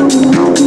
No.